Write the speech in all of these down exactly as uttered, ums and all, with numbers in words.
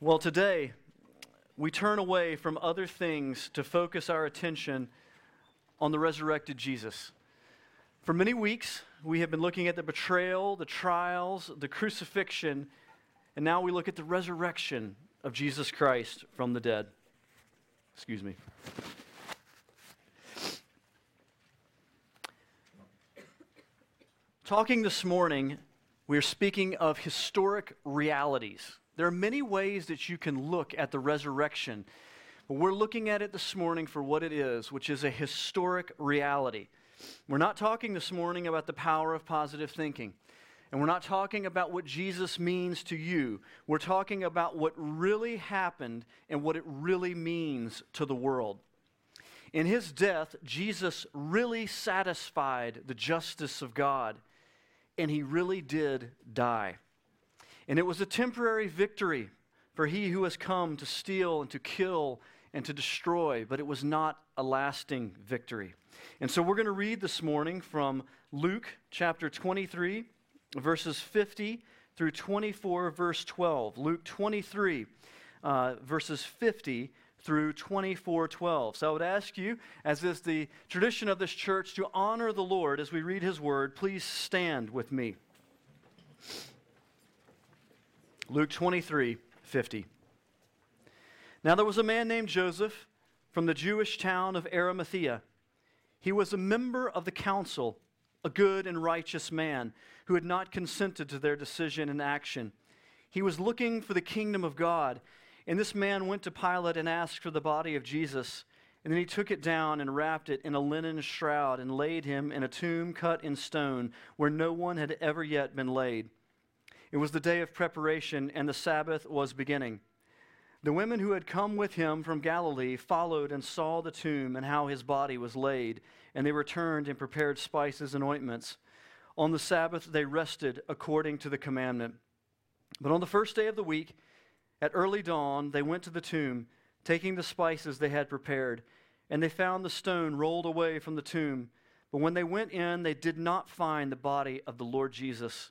Well, today, we turn away from other things to focus our attention on the resurrected Jesus. For many weeks, we have been looking at the betrayal, the trials, the crucifixion, and now we look at the resurrection of Jesus Christ from the dead. Excuse me. Talking this morning, we're speaking of historic realities. There are many ways that you can look at the resurrection, but we're looking at it this morning for what it is, which is a historic reality. We're not talking this morning about the power of positive thinking, and we're not talking about what Jesus means to you. We're talking about what really happened and what it really means to the world. In his death, Jesus really satisfied the justice of God, and he really did die. And it was a temporary victory for he who has come to steal and to kill and to destroy, but it was not a lasting victory. And so we're going to read this morning from Luke chapter twenty-three, verses fifty through twenty-four, verse twelve. Luke twenty-three, uh, verses fifty through twenty-four twelve. So I would ask you, as is the tradition of this church, to honor the Lord as we read his word. Please stand with me. Luke twenty-three fifty. Now there was a man named Joseph from the Jewish town of Arimathea. He was a member of the council, a good and righteous man who had not consented to their decision and action. He was looking for the kingdom of God, and this man went to Pilate and asked for the body of Jesus, and then he took it down and wrapped it in a linen shroud and laid him in a tomb cut in stone where no one had ever yet been laid. It was the day of preparation, and the Sabbath was beginning. The women who had come with him from Galilee followed and saw the tomb and how his body was laid, and they returned and prepared spices and ointments. On the Sabbath they rested according to the commandment. But on the first day of the week, at early dawn, they went to the tomb, taking the spices they had prepared, and they found the stone rolled away from the tomb. But when they went in, they did not find the body of the Lord Jesus.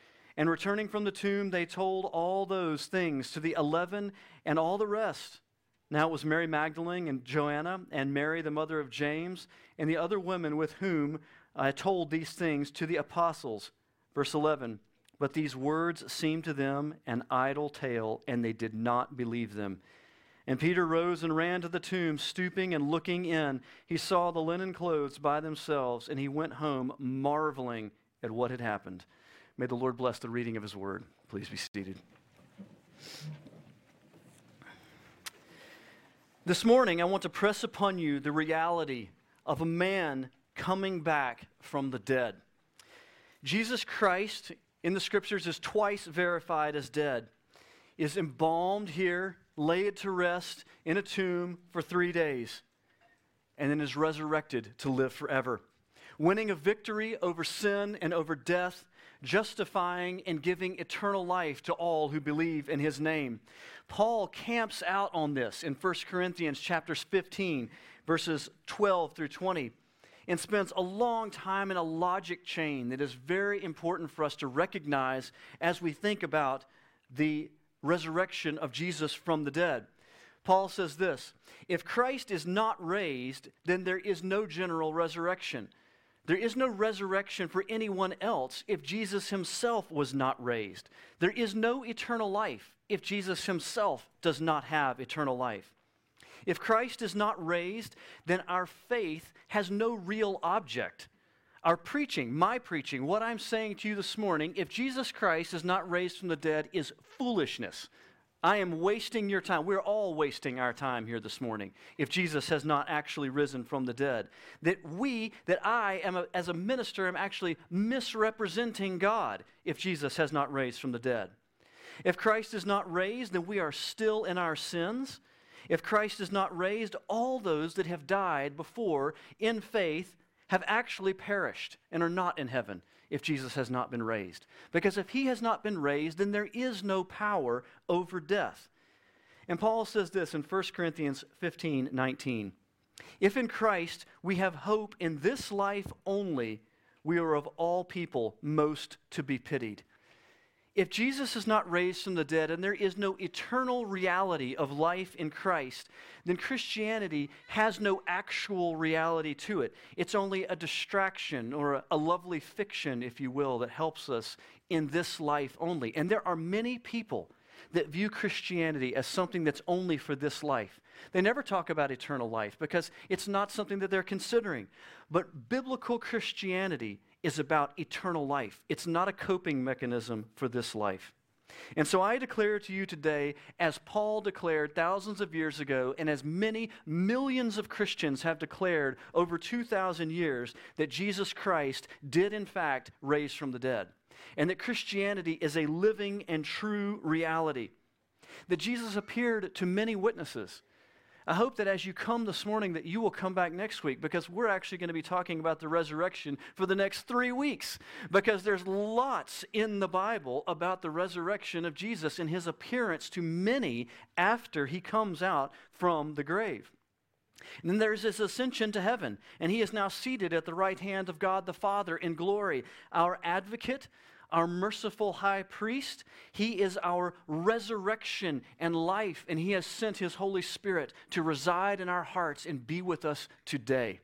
And returning from the tomb, they told all those things to the eleven and all the rest. Now it was Mary Magdalene and Joanna and Mary, the mother of James, and the other women with whom I told these things to the apostles. Verse eleven, but these words seemed to them an idle tale, and they did not believe them. And Peter rose and ran to the tomb, stooping and looking in. He saw the linen clothes by themselves, and he went home marveling at what had happened. May the Lord bless the reading of his word. Please be seated. This morning, I want to press upon you the reality of a man coming back from the dead. Jesus Christ in the scriptures is twice verified as dead, is embalmed here, laid to rest in a tomb for three days, and then is resurrected to live forever, winning a victory over sin and over death, justifying and giving eternal life to all who believe in his name. Paul camps out on this in First Corinthians chapters fifteen, verses twelve through twenty, and spends a long time in a logic chain that is very important for us to recognize as we think about the resurrection of Jesus from the dead. Paul says this, if Christ is not raised, then there is no general resurrection. There is no resurrection for anyone else if Jesus himself was not raised. There is no eternal life if Jesus himself does not have eternal life. If Christ is not raised, then our faith has no real object. Our preaching, my preaching, what I'm saying to you this morning, if Jesus Christ is not raised from the dead, is foolishness. I am wasting your time. We're all wasting our time here this morning if Jesus has not actually risen from the dead. That we, that I, am a, as a minister, am actually misrepresenting God if Jesus has not raised from the dead. If Christ is not raised, then we are still in our sins. if Christ is not raised, all those that have died before in faith have actually perished and are not in heaven if Jesus has not been raised. Because if he has not been raised, then there is no power over death. And Paul says this in First Corinthians fifteen nineteen. If in Christ we have hope in this life only, we are of all people most to be pitied. If Jesus is not raised from the dead and there is no eternal reality of life in Christ, then Christianity has no actual reality to it. It's only a distraction or a, a lovely fiction, if you will, that helps us in this life only. And there are many people that view Christianity as something that's only for this life. They never talk about eternal life because it's not something that they're considering. But biblical Christianity is about eternal life. It's not a coping mechanism for this life. And so I declare to you today, as Paul declared thousands of years ago, and as many millions of Christians have declared over two thousand years, that Jesus Christ did in fact raise from the dead. And that Christianity is a living and true reality. That Jesus appeared to many witnesses. I hope that as you come this morning that you will come back next week, because we're actually going to be talking about the resurrection for the next three weeks. Because there's lots in the Bible about the resurrection of Jesus and his appearance to many after he comes out from the grave. And then there's his ascension to heaven, and he is now seated at the right hand of God the Father in glory. Our advocate, our merciful high priest, he is our resurrection and life, and he has sent his Holy Spirit to reside in our hearts and be with us today.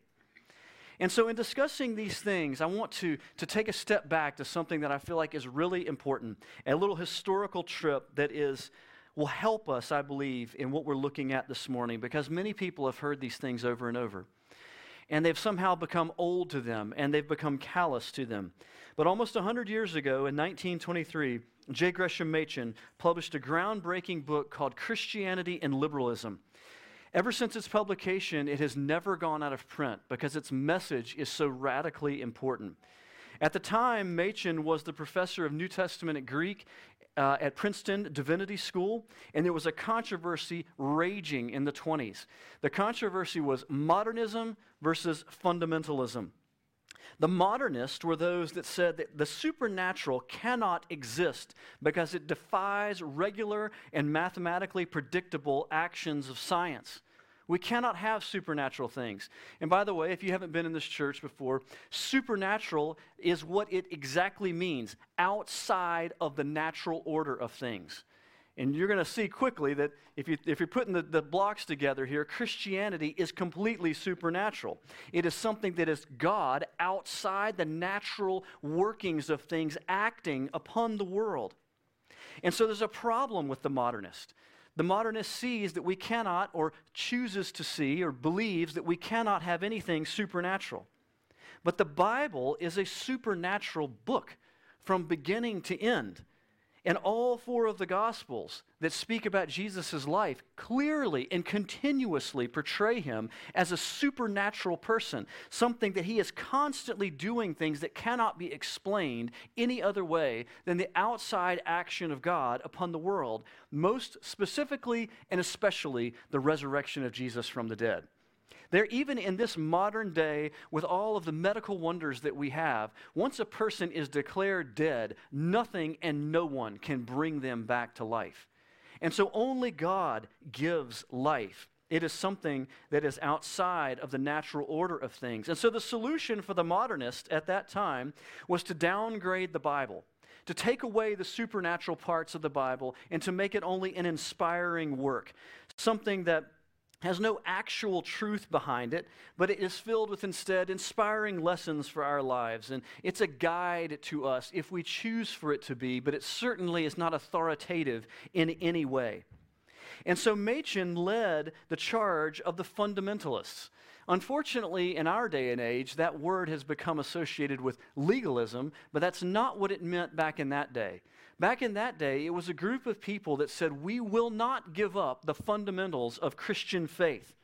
And so in discussing these things, I want to, to take a step back to something that I feel like is really important, a little historical trip that is will help us, I believe, in what we're looking at this morning, because many people have heard these things over and over. And they've somehow become old to them, and they've become callous to them. But almost one hundred years ago, in nineteen twenty-three, J. Gresham Machen published a groundbreaking book called Christianity and Liberalism. Ever since its publication, it has never gone out of print, because its message is so radically important. At the time, Machen was the professor of New Testament Greek Uh, at Princeton Divinity School, and there was a controversy raging in the twenties. The controversy was modernism versus fundamentalism. The modernists were those that said that the supernatural cannot exist because it defies regular and mathematically predictable actions of science. We cannot have supernatural things. And by the way, if you haven't been in this church before, supernatural is what it exactly means, outside of the natural order of things. And you're going to see quickly that if, you, if you're putting the, the blocks together here, Christianity is completely supernatural. It is something that is God outside the natural workings of things acting upon the world. And so there's a problem with the modernist. The modernist sees that we cannot, or chooses to see, or believes that we cannot have anything supernatural. But the Bible is a supernatural book from beginning to end. And all four of the Gospels that speak about Jesus' life clearly and continuously portray him as a supernatural person, something that he is constantly doing things that cannot be explained any other way than the outside action of God upon the world, most specifically and especially the resurrection of Jesus from the dead. There, even in this modern day, with all of the medical wonders that we have, once a person is declared dead, nothing and no one can bring them back to life. And so only God gives life. It is something that is outside of the natural order of things. And so the solution for the modernist at that time was to downgrade the Bible, to take away the supernatural parts of the Bible, and to make it only an inspiring work, something that has no actual truth behind it, but it is filled with instead inspiring lessons for our lives. And it's a guide to us if we choose for it to be, but it certainly is not authoritative in any way. And so Machen led the charge of the fundamentalists. Unfortunately, in our day and age, that word has become associated with legalism, but that's not what it meant back in that day. Back in that day, it was a group of people that said, we will not give up the fundamentals of Christian faith.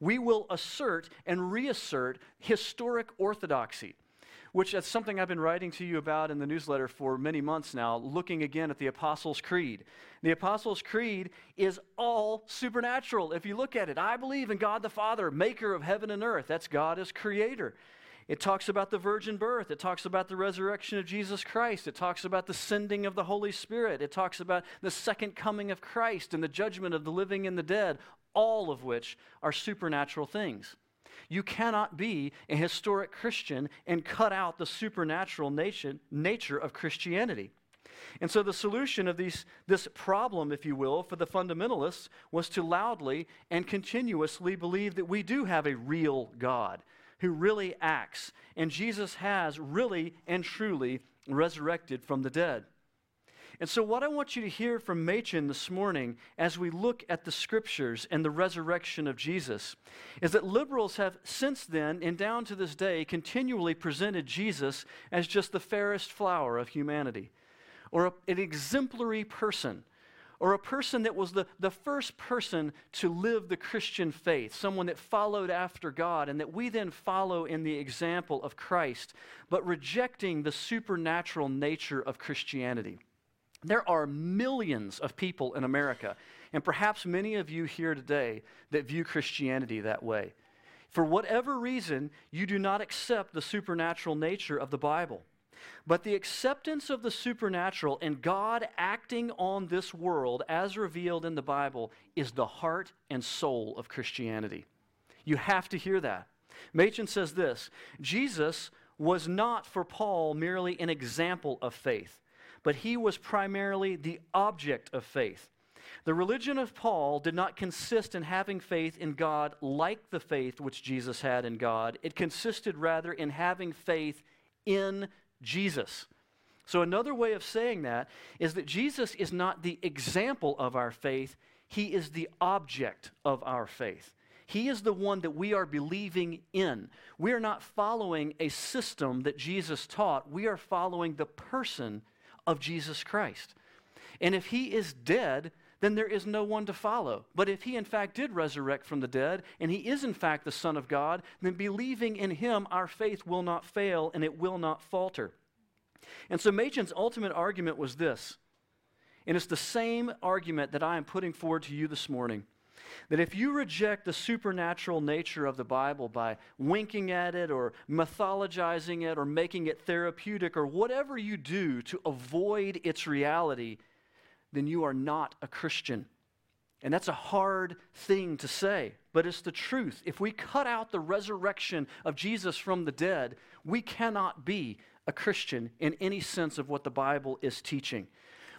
We will assert and reassert historic orthodoxy. which that's something I've been writing to you about in the newsletter for many months now, looking again at the Apostles' Creed. The Apostles' Creed is all supernatural. If you look at it, I believe in God the Father, maker of heaven and earth. That's God as creator. It talks about the virgin birth. It talks about the resurrection of Jesus Christ. It talks about the sending of the Holy Spirit. It talks about the second coming of Christ and the judgment of the living and the dead, all of which are supernatural things. You cannot be a historic Christian and cut out the supernatural nature of Christianity. And so the solution of these, this problem, if you will, for the fundamentalists was to loudly and continuously believe that we do have a real God who really acts, and Jesus has really and truly resurrected from the dead. And so what I want you to hear from Machen this morning as we look at the Scriptures and the resurrection of Jesus is that liberals have since then and down to this day continually presented Jesus as just the fairest flower of humanity, or a, an exemplary person, or a person that was the, the first person to live the Christian faith, someone that followed after God and that we then follow in the example of Christ, but rejecting the supernatural nature of Christianity. There are millions of people in America, and perhaps many of you here today, that view Christianity that way. For whatever reason, you do not accept the supernatural nature of the Bible. But the acceptance of the supernatural and God acting on this world as revealed in the Bible is the heart and soul of Christianity. You have to hear that. Machen says this, Jesus was not for Paul merely an example of faith, but he was primarily the object of faith. The religion of Paul did not consist in having faith in God like the faith which Jesus had in God. It consisted rather in having faith in Jesus. So another way of saying that is that Jesus is not the example of our faith. He is the object of our faith. He is the one that we are believing in. We are not following a system that Jesus taught. We are following the person of Jesus Christ. And if he is dead, then there is no one to follow. But if he in fact did resurrect from the dead, and he is in fact the Son of God, then believing in him, our faith will not fail and it will not falter. And so Machen's ultimate argument was this, and it's the same argument that I am putting forward to you this morning, that if you reject the supernatural nature of the Bible by winking at it or mythologizing it or making it therapeutic or whatever you do to avoid its reality, then you are not a Christian. And that's a hard thing to say, but it's the truth. If we cut out the resurrection of Jesus from the dead, we cannot be a Christian in any sense of what the Bible is teaching.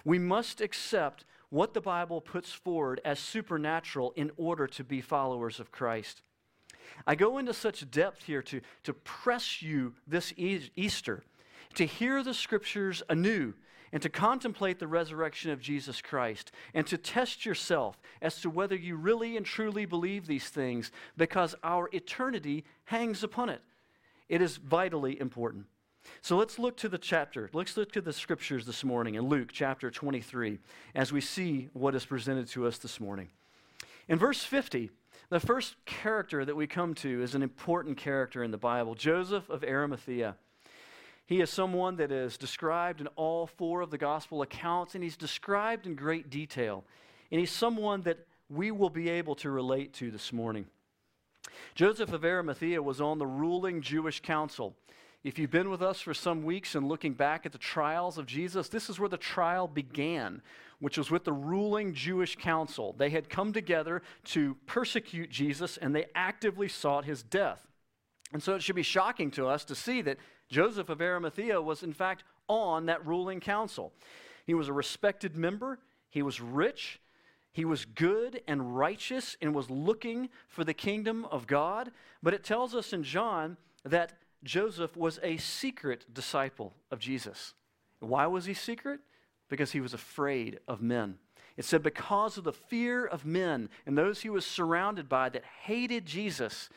We must accept what the Bible puts forward as supernatural in order to be followers of Christ. I go into such depth here to, to press you this e- Easter to hear the Scriptures anew, and to contemplate the resurrection of Jesus Christ, and to test yourself as to whether you really and truly believe these things, because our eternity hangs upon it. It is vitally important. So let's look to the chapter. Let's look to the Scriptures this morning in Luke chapter twenty-three as we see what is presented to us this morning. In verse fifty, the first character that we come to is an important character in the Bible, Joseph of Arimathea. He is someone that is described in all four of the gospel accounts, and he's described in great detail. And he's someone that we will be able to relate to this morning. Joseph of Arimathea was on the ruling Jewish council. If you've been with us for some weeks and looking back at the trials of Jesus, this is where the trial began, which was with the ruling Jewish council. They had come together to persecute Jesus, and they actively sought his death. And so it should be shocking to us to see that Joseph of Arimathea was, in fact, on that ruling council. He was a respected member. He was rich. He was good and righteous and was looking for the kingdom of God. But it tells us in John that Joseph was a secret disciple of Jesus. Why was he secret? Because he was afraid of men. It said, because of the fear of men and those he was surrounded by that hated Jesus,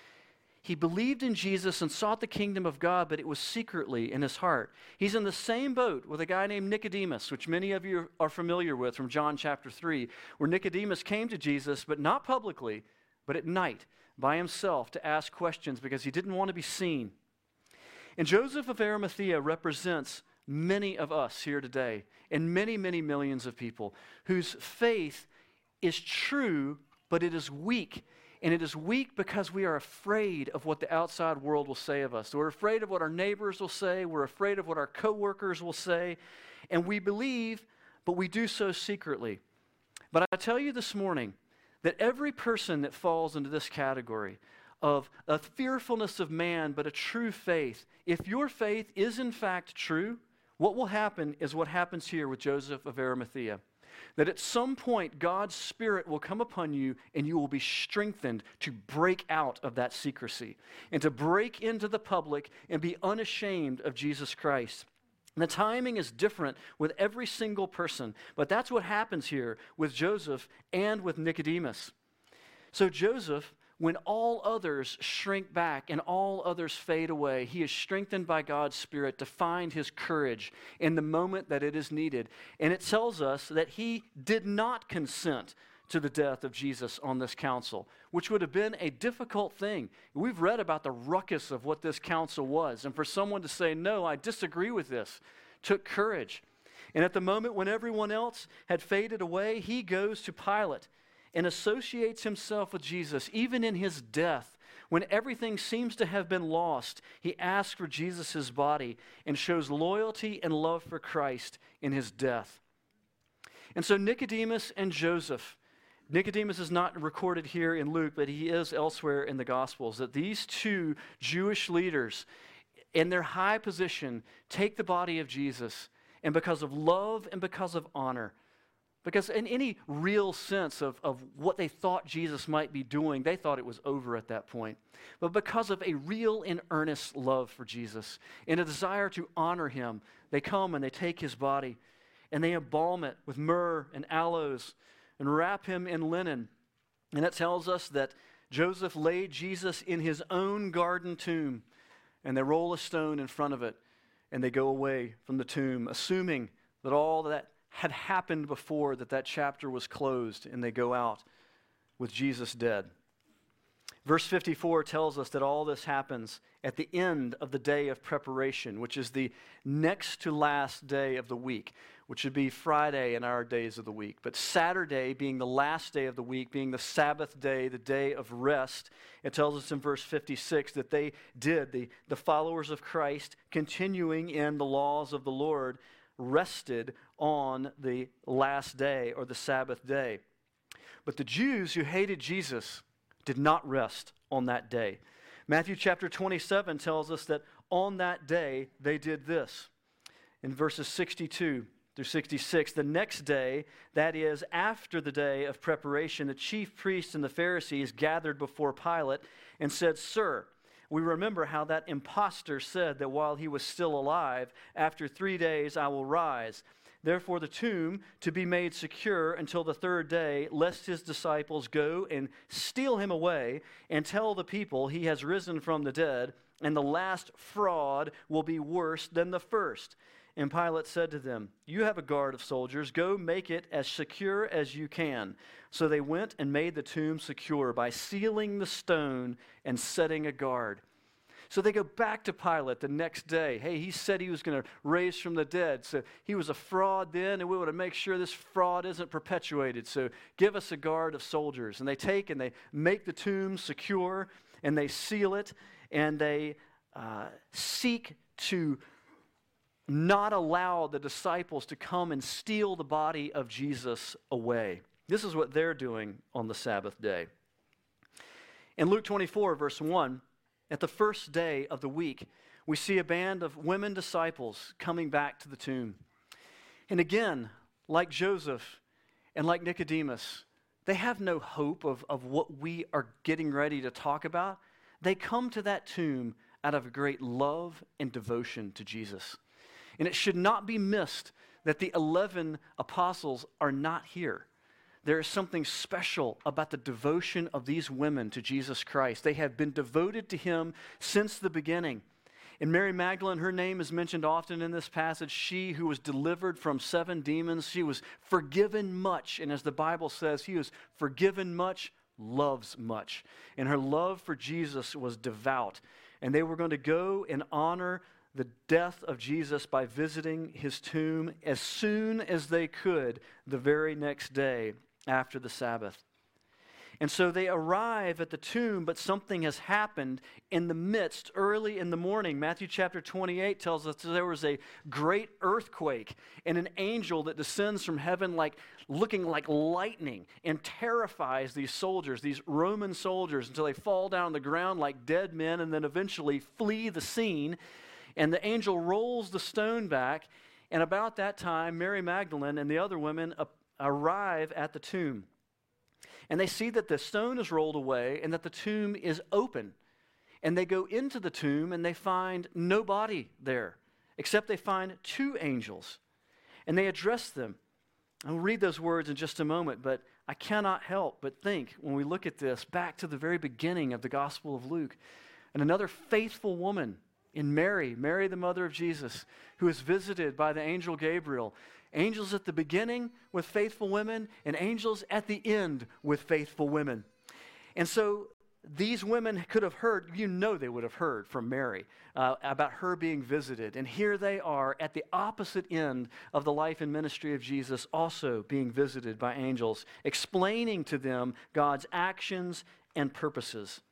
he believed in Jesus and sought the kingdom of God, but it was secretly in his heart. He's in the same boat with a guy named Nicodemus, which many of you are familiar with from John chapter three, where Nicodemus came to Jesus, but not publicly, but at night by himself to ask questions because he didn't want to be seen. And Joseph of Arimathea represents many of us here today and many, many millions of people whose faith is true, but it is weak. And it is weak because we are afraid of what the outside world will say of us. We're afraid of what our neighbors will say. We're afraid of what our coworkers will say. And we believe, but we do so secretly. But I tell you this morning that every person that falls into this category of a fearfulness of man, but a true faith, if your faith is in fact true, what will happen is what happens here with Joseph of Arimathea. That at some point, God's Spirit will come upon you and you will be strengthened to break out of that secrecy and to break into the public and be unashamed of Jesus Christ. And the timing is different with every single person, but that's what happens here with Joseph and with Nicodemus. So Joseph, when all others shrink back and all others fade away, he is strengthened by God's Spirit to find his courage in the moment that it is needed. And it tells us that he did not consent to the death of Jesus on this council, which would have been a difficult thing. We've read about the ruckus of what this council was, and for someone to say, no, I disagree with this, took courage. And at the moment when everyone else had faded away, he goes to Pilate and associates himself with Jesus, even in his death. When everything seems to have been lost, he asks for Jesus' body and shows loyalty and love for Christ in his death. And so Nicodemus and Joseph, Nicodemus is not recorded here in Luke, but he is elsewhere in the Gospels, that these two Jewish leaders in their high position take the body of Jesus, and because of love and because of honor, because in any real sense of, of what they thought Jesus might be doing, they thought it was over at that point, but because of a real and earnest love for Jesus and a desire to honor him, they come and they take his body and they embalm it with myrrh and aloes and wrap him in linen. And that tells us that Joseph laid Jesus in his own garden tomb, and they roll a stone in front of it, and they go away from the tomb, assuming that all that had happened before, that that chapter was closed, and they go out with Jesus dead. Verse fifty-four tells us that all this happens at the end of the day of preparation, which is the next to last day of the week, which would be Friday in our days of the week. But Saturday, being the last day of the week, being the Sabbath day, the day of rest, it tells us in verse fifty-six that they did, the, the followers of Christ, continuing in the laws of the Lord, rested on the last day or the Sabbath day. But the Jews who hated Jesus did not rest on that day. Matthew chapter twenty-seven tells us that on that day they did this. In verses sixty-two through sixty-six, the next day, that is, after the day of preparation, the chief priests and the Pharisees gathered before Pilate and said, "Sir, we remember how that impostor said that while he was still alive, after three days I will rise. Therefore the tomb to be made secure until the third day, lest his disciples go and steal him away and tell the people he has risen from the dead, and the last fraud will be worse than the first." And Pilate said to them, "You have a guard of soldiers, go make it as secure as you can." So they went and made the tomb secure by sealing the stone and setting a guard. So they go back to Pilate the next day. Hey, he said he was going to raise from the dead. So he was a fraud then, and we want to make sure this fraud isn't perpetuated. So give us a guard of soldiers. And they take and they make the tomb secure, and they seal it, and they uh, seek to not allow the disciples to come and steal the body of Jesus away. This is what they're doing on the Sabbath day. In Luke twenty-four, verse one, at the first day of the week, we see a band of women disciples coming back to the tomb. And again, like Joseph and like Nicodemus, they have no hope of, of what we are getting ready to talk about. They come to that tomb out of great love and devotion to Jesus. And it should not be missed that the eleven apostles are not here. There is something special about the devotion of these women to Jesus Christ. They have been devoted to him since the beginning. And Mary Magdalene, her name is mentioned often in this passage. She who was delivered from seven demons, she was forgiven much. And as the Bible says, he who is forgiven much loves much. And her love for Jesus was devout. and they were going to go and honor the death of Jesus by visiting his tomb as soon as they could the very next day after the Sabbath. And so they arrive at the tomb, but something has happened in the midst, early in the morning. Matthew chapter twenty-eight tells us there was a great earthquake and an angel that descends from heaven like looking like lightning and terrifies these soldiers, these Roman soldiers, until they fall down on the ground like dead men and then eventually flee the scene. And the angel rolls the stone back, and about that time, Mary Magdalene and the other women arrive at the tomb. And they see that the stone is rolled away and that the tomb is open. And they go into the tomb and they find no body there, except they find two angels. And they address them. I'll read those words in just a moment, but I cannot help but think, when we look at this, back to the very beginning of the Gospel of Luke, and another faithful woman in Mary, Mary the mother of Jesus, who is visited by the angel Gabriel. Angels at the beginning with faithful women, and angels at the end with faithful women. And so these women could have heard, you know they would have heard from Mary uh, about her being visited. And here they are at the opposite end of the life and ministry of Jesus, also being visited by angels, explaining to them God's actions and purposes.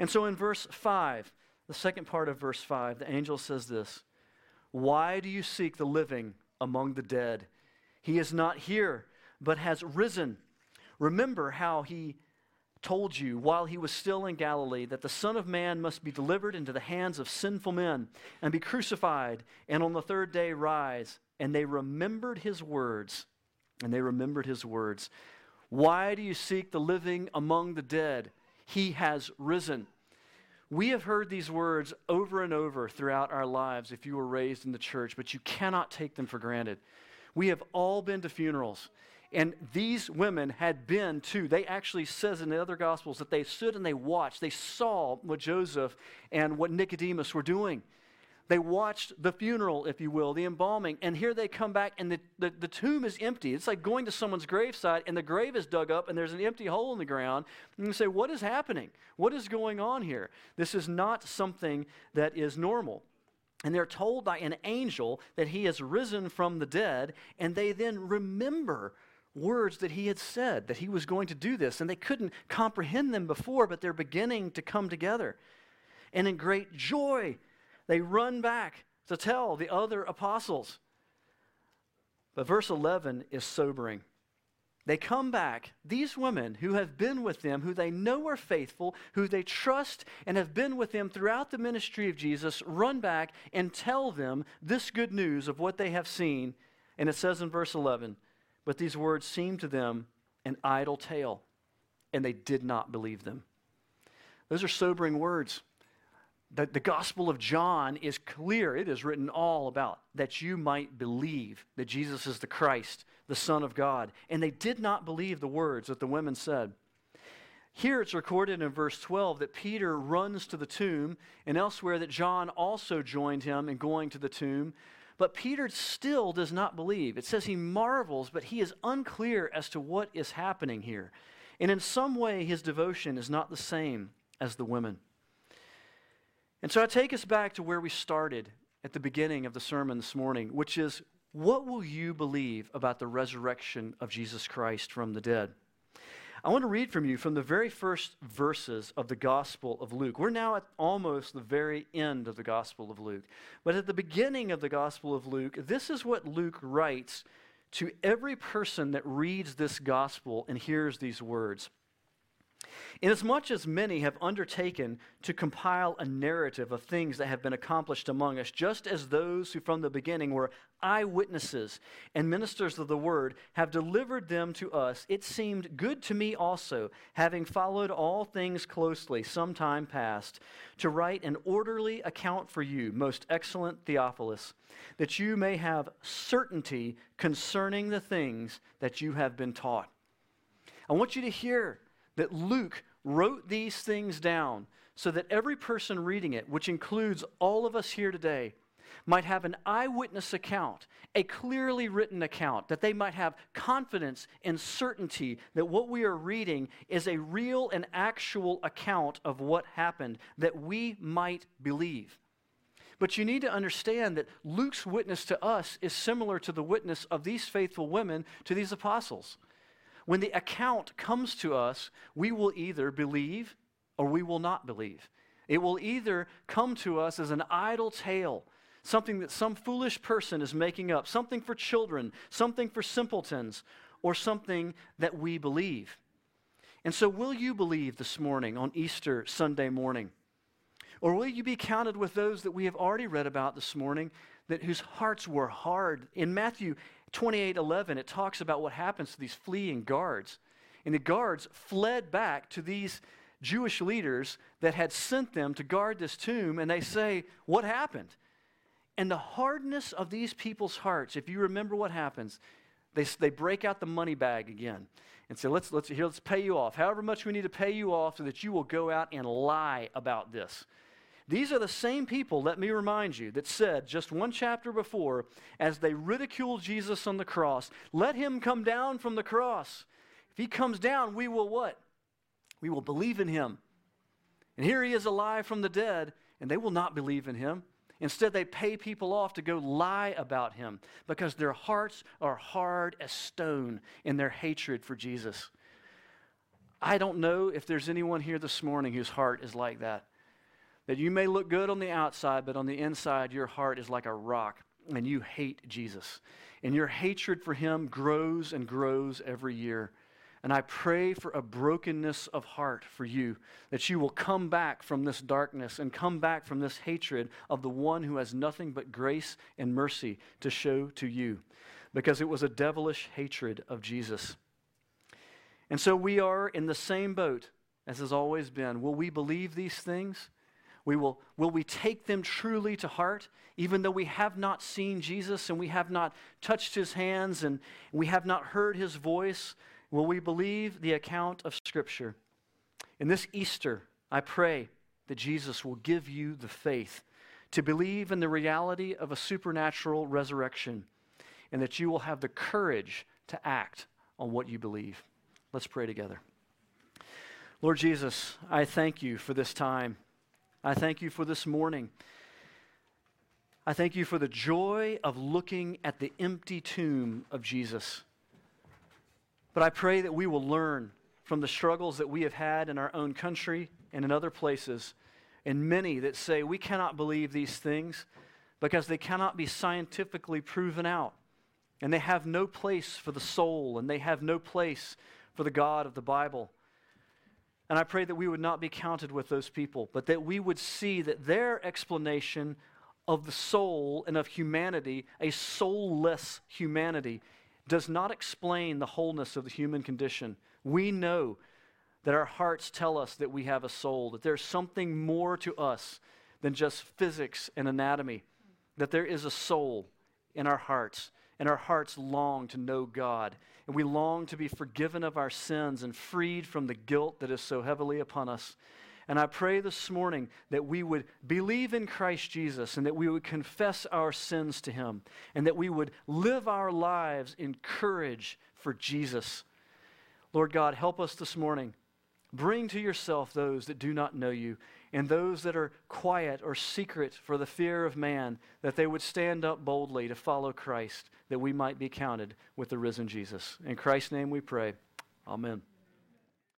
And so in verse five, the second part of verse five, the angel says this, "Why do you seek the living among the dead? He is not here, but has risen. Remember how he told you while he was still in Galilee that the Son of Man must be delivered into the hands of sinful men and be crucified, and on the third day rise." And they remembered his words. And they remembered his words. Why do you seek the living among the dead? He has risen. We have heard these words over and over throughout our lives if you were raised in the church, but you cannot take them for granted. We have all been to funerals, and these women had been too. They actually says in the other Gospels that they stood and they watched. They saw what Joseph and what Nicodemus were doing. They watched the funeral, if you will, the embalming, and here they come back, and the, the, the tomb is empty. It's like going to someone's gravesite, and the grave is dug up, and there's an empty hole in the ground. And you say, what is happening? What is going on here? This is not something that is normal. And they're told by an angel that he has risen from the dead, and they then remember words that he had said, that he was going to do this, and they couldn't comprehend them before, but they're beginning to come together. And in great joy, they run back to tell the other apostles. But verse eleven is sobering. They come back, these women who have been with them, who they know are faithful, who they trust and have been with them throughout the ministry of Jesus, run back and tell them this good news of what they have seen. And it says in verse eleven, but these words seemed to them an idle tale, and they did not believe them. Those are sobering words. The, the Gospel of John is clear. It is written all about that you might believe that Jesus is the Christ, the Son of God. And they did not believe the words that the women said. Here it's recorded in verse twelve that Peter runs to the tomb, and elsewhere that John also joined him in going to the tomb. But Peter still does not believe. It says he marvels, but he is unclear as to what is happening here. And in some way, his devotion is not the same as the women. And so I take us back to where we started at the beginning of the sermon this morning, which is, what will you believe about the resurrection of Jesus Christ from the dead? I want to read from you from the very first verses of the Gospel of Luke. We're now at almost the very end of the Gospel of Luke. But at the beginning of the Gospel of Luke, this is what Luke writes to every person that reads this Gospel and hears these words. Inasmuch as many have undertaken to compile a narrative of things that have been accomplished among us, just as those who from the beginning were eyewitnesses and ministers of the word have delivered them to us, it seemed good to me also, having followed all things closely some time past, to write an orderly account for you, most excellent Theophilus, that you may have certainty concerning the things that you have been taught. I want you to hear that Luke wrote these things down so that every person reading it, which includes all of us here today, might have an eyewitness account, a clearly written account, that they might have confidence and certainty that what we are reading is a real and actual account of what happened, that we might believe. But you need to understand that Luke's witness to us is similar to the witness of these faithful women to these apostles. When the account comes to us, we will either believe or we will not believe. It will either come to us as an idle tale, something that some foolish person is making up, something for children, something for simpletons, or something that we believe. And so will you believe this morning on Easter Sunday morning? Or will you be counted with those that we have already read about this morning, that whose hearts were hard? In Matthew twenty-eight eleven, it talks about what happens to these fleeing guards. And the guards fled back to these Jewish leaders that had sent them to guard this tomb, and they say, what happened? And the hardness of these people's hearts, if you remember what happens, they, they break out the money bag again and say, let's, let's, here, let's pay you off. However much we need to pay you off so that you will go out and lie about this. These are the same people, let me remind you, that said just one chapter before, as they ridiculed Jesus on the cross, let him come down from the cross. If he comes down, we will what? We will believe in him. And here he is alive from the dead, and they will not believe in him. Instead, they pay people off to go lie about him because their hearts are hard as stone in their hatred for Jesus. I don't know if there's anyone here this morning whose heart is like that. That you may look good on the outside, but on the inside, your heart is like a rock, and you hate Jesus. And your hatred for him grows and grows every year. And I pray for a brokenness of heart for you, that you will come back from this darkness and come back from this hatred of the one who has nothing but grace and mercy to show to you, because it was a devilish hatred of Jesus. And so we are in the same boat as has always been. Will we believe these things? We will, will we take them truly to heart, even though we have not seen Jesus and we have not touched his hands and we have not heard his voice? Will we believe the account of Scripture? In this Easter, I pray that Jesus will give you the faith to believe in the reality of a supernatural resurrection, and that you will have the courage to act on what you believe. Let's pray together. Lord Jesus, I thank you for this time. I thank you for this morning. I thank you for the joy of looking at the empty tomb of Jesus. But I pray that we will learn from the struggles that we have had in our own country and in other places, and many that say we cannot believe these things because they cannot be scientifically proven out, and they have no place for the soul, and they have no place for the God of the Bible. And I pray that we would not be counted with those people, but that we would see that their explanation of the soul and of humanity, a soulless humanity, does not explain the wholeness of the human condition. We know that our hearts tell us that we have a soul, that there's something more to us than just physics and anatomy, that there is a soul in our hearts. And our hearts long to know God. And we long to be forgiven of our sins and freed from the guilt that is so heavily upon us. And I pray this morning that we would believe in Christ Jesus, and that we would confess our sins to him, and that we would live our lives in courage for Jesus. Lord God, help us this morning. Bring to yourself those that do not know you, and those that are quiet or secret for the fear of man, that they would stand up boldly to follow Christ, that we might be counted with the risen Jesus. In Christ's name we pray. Amen.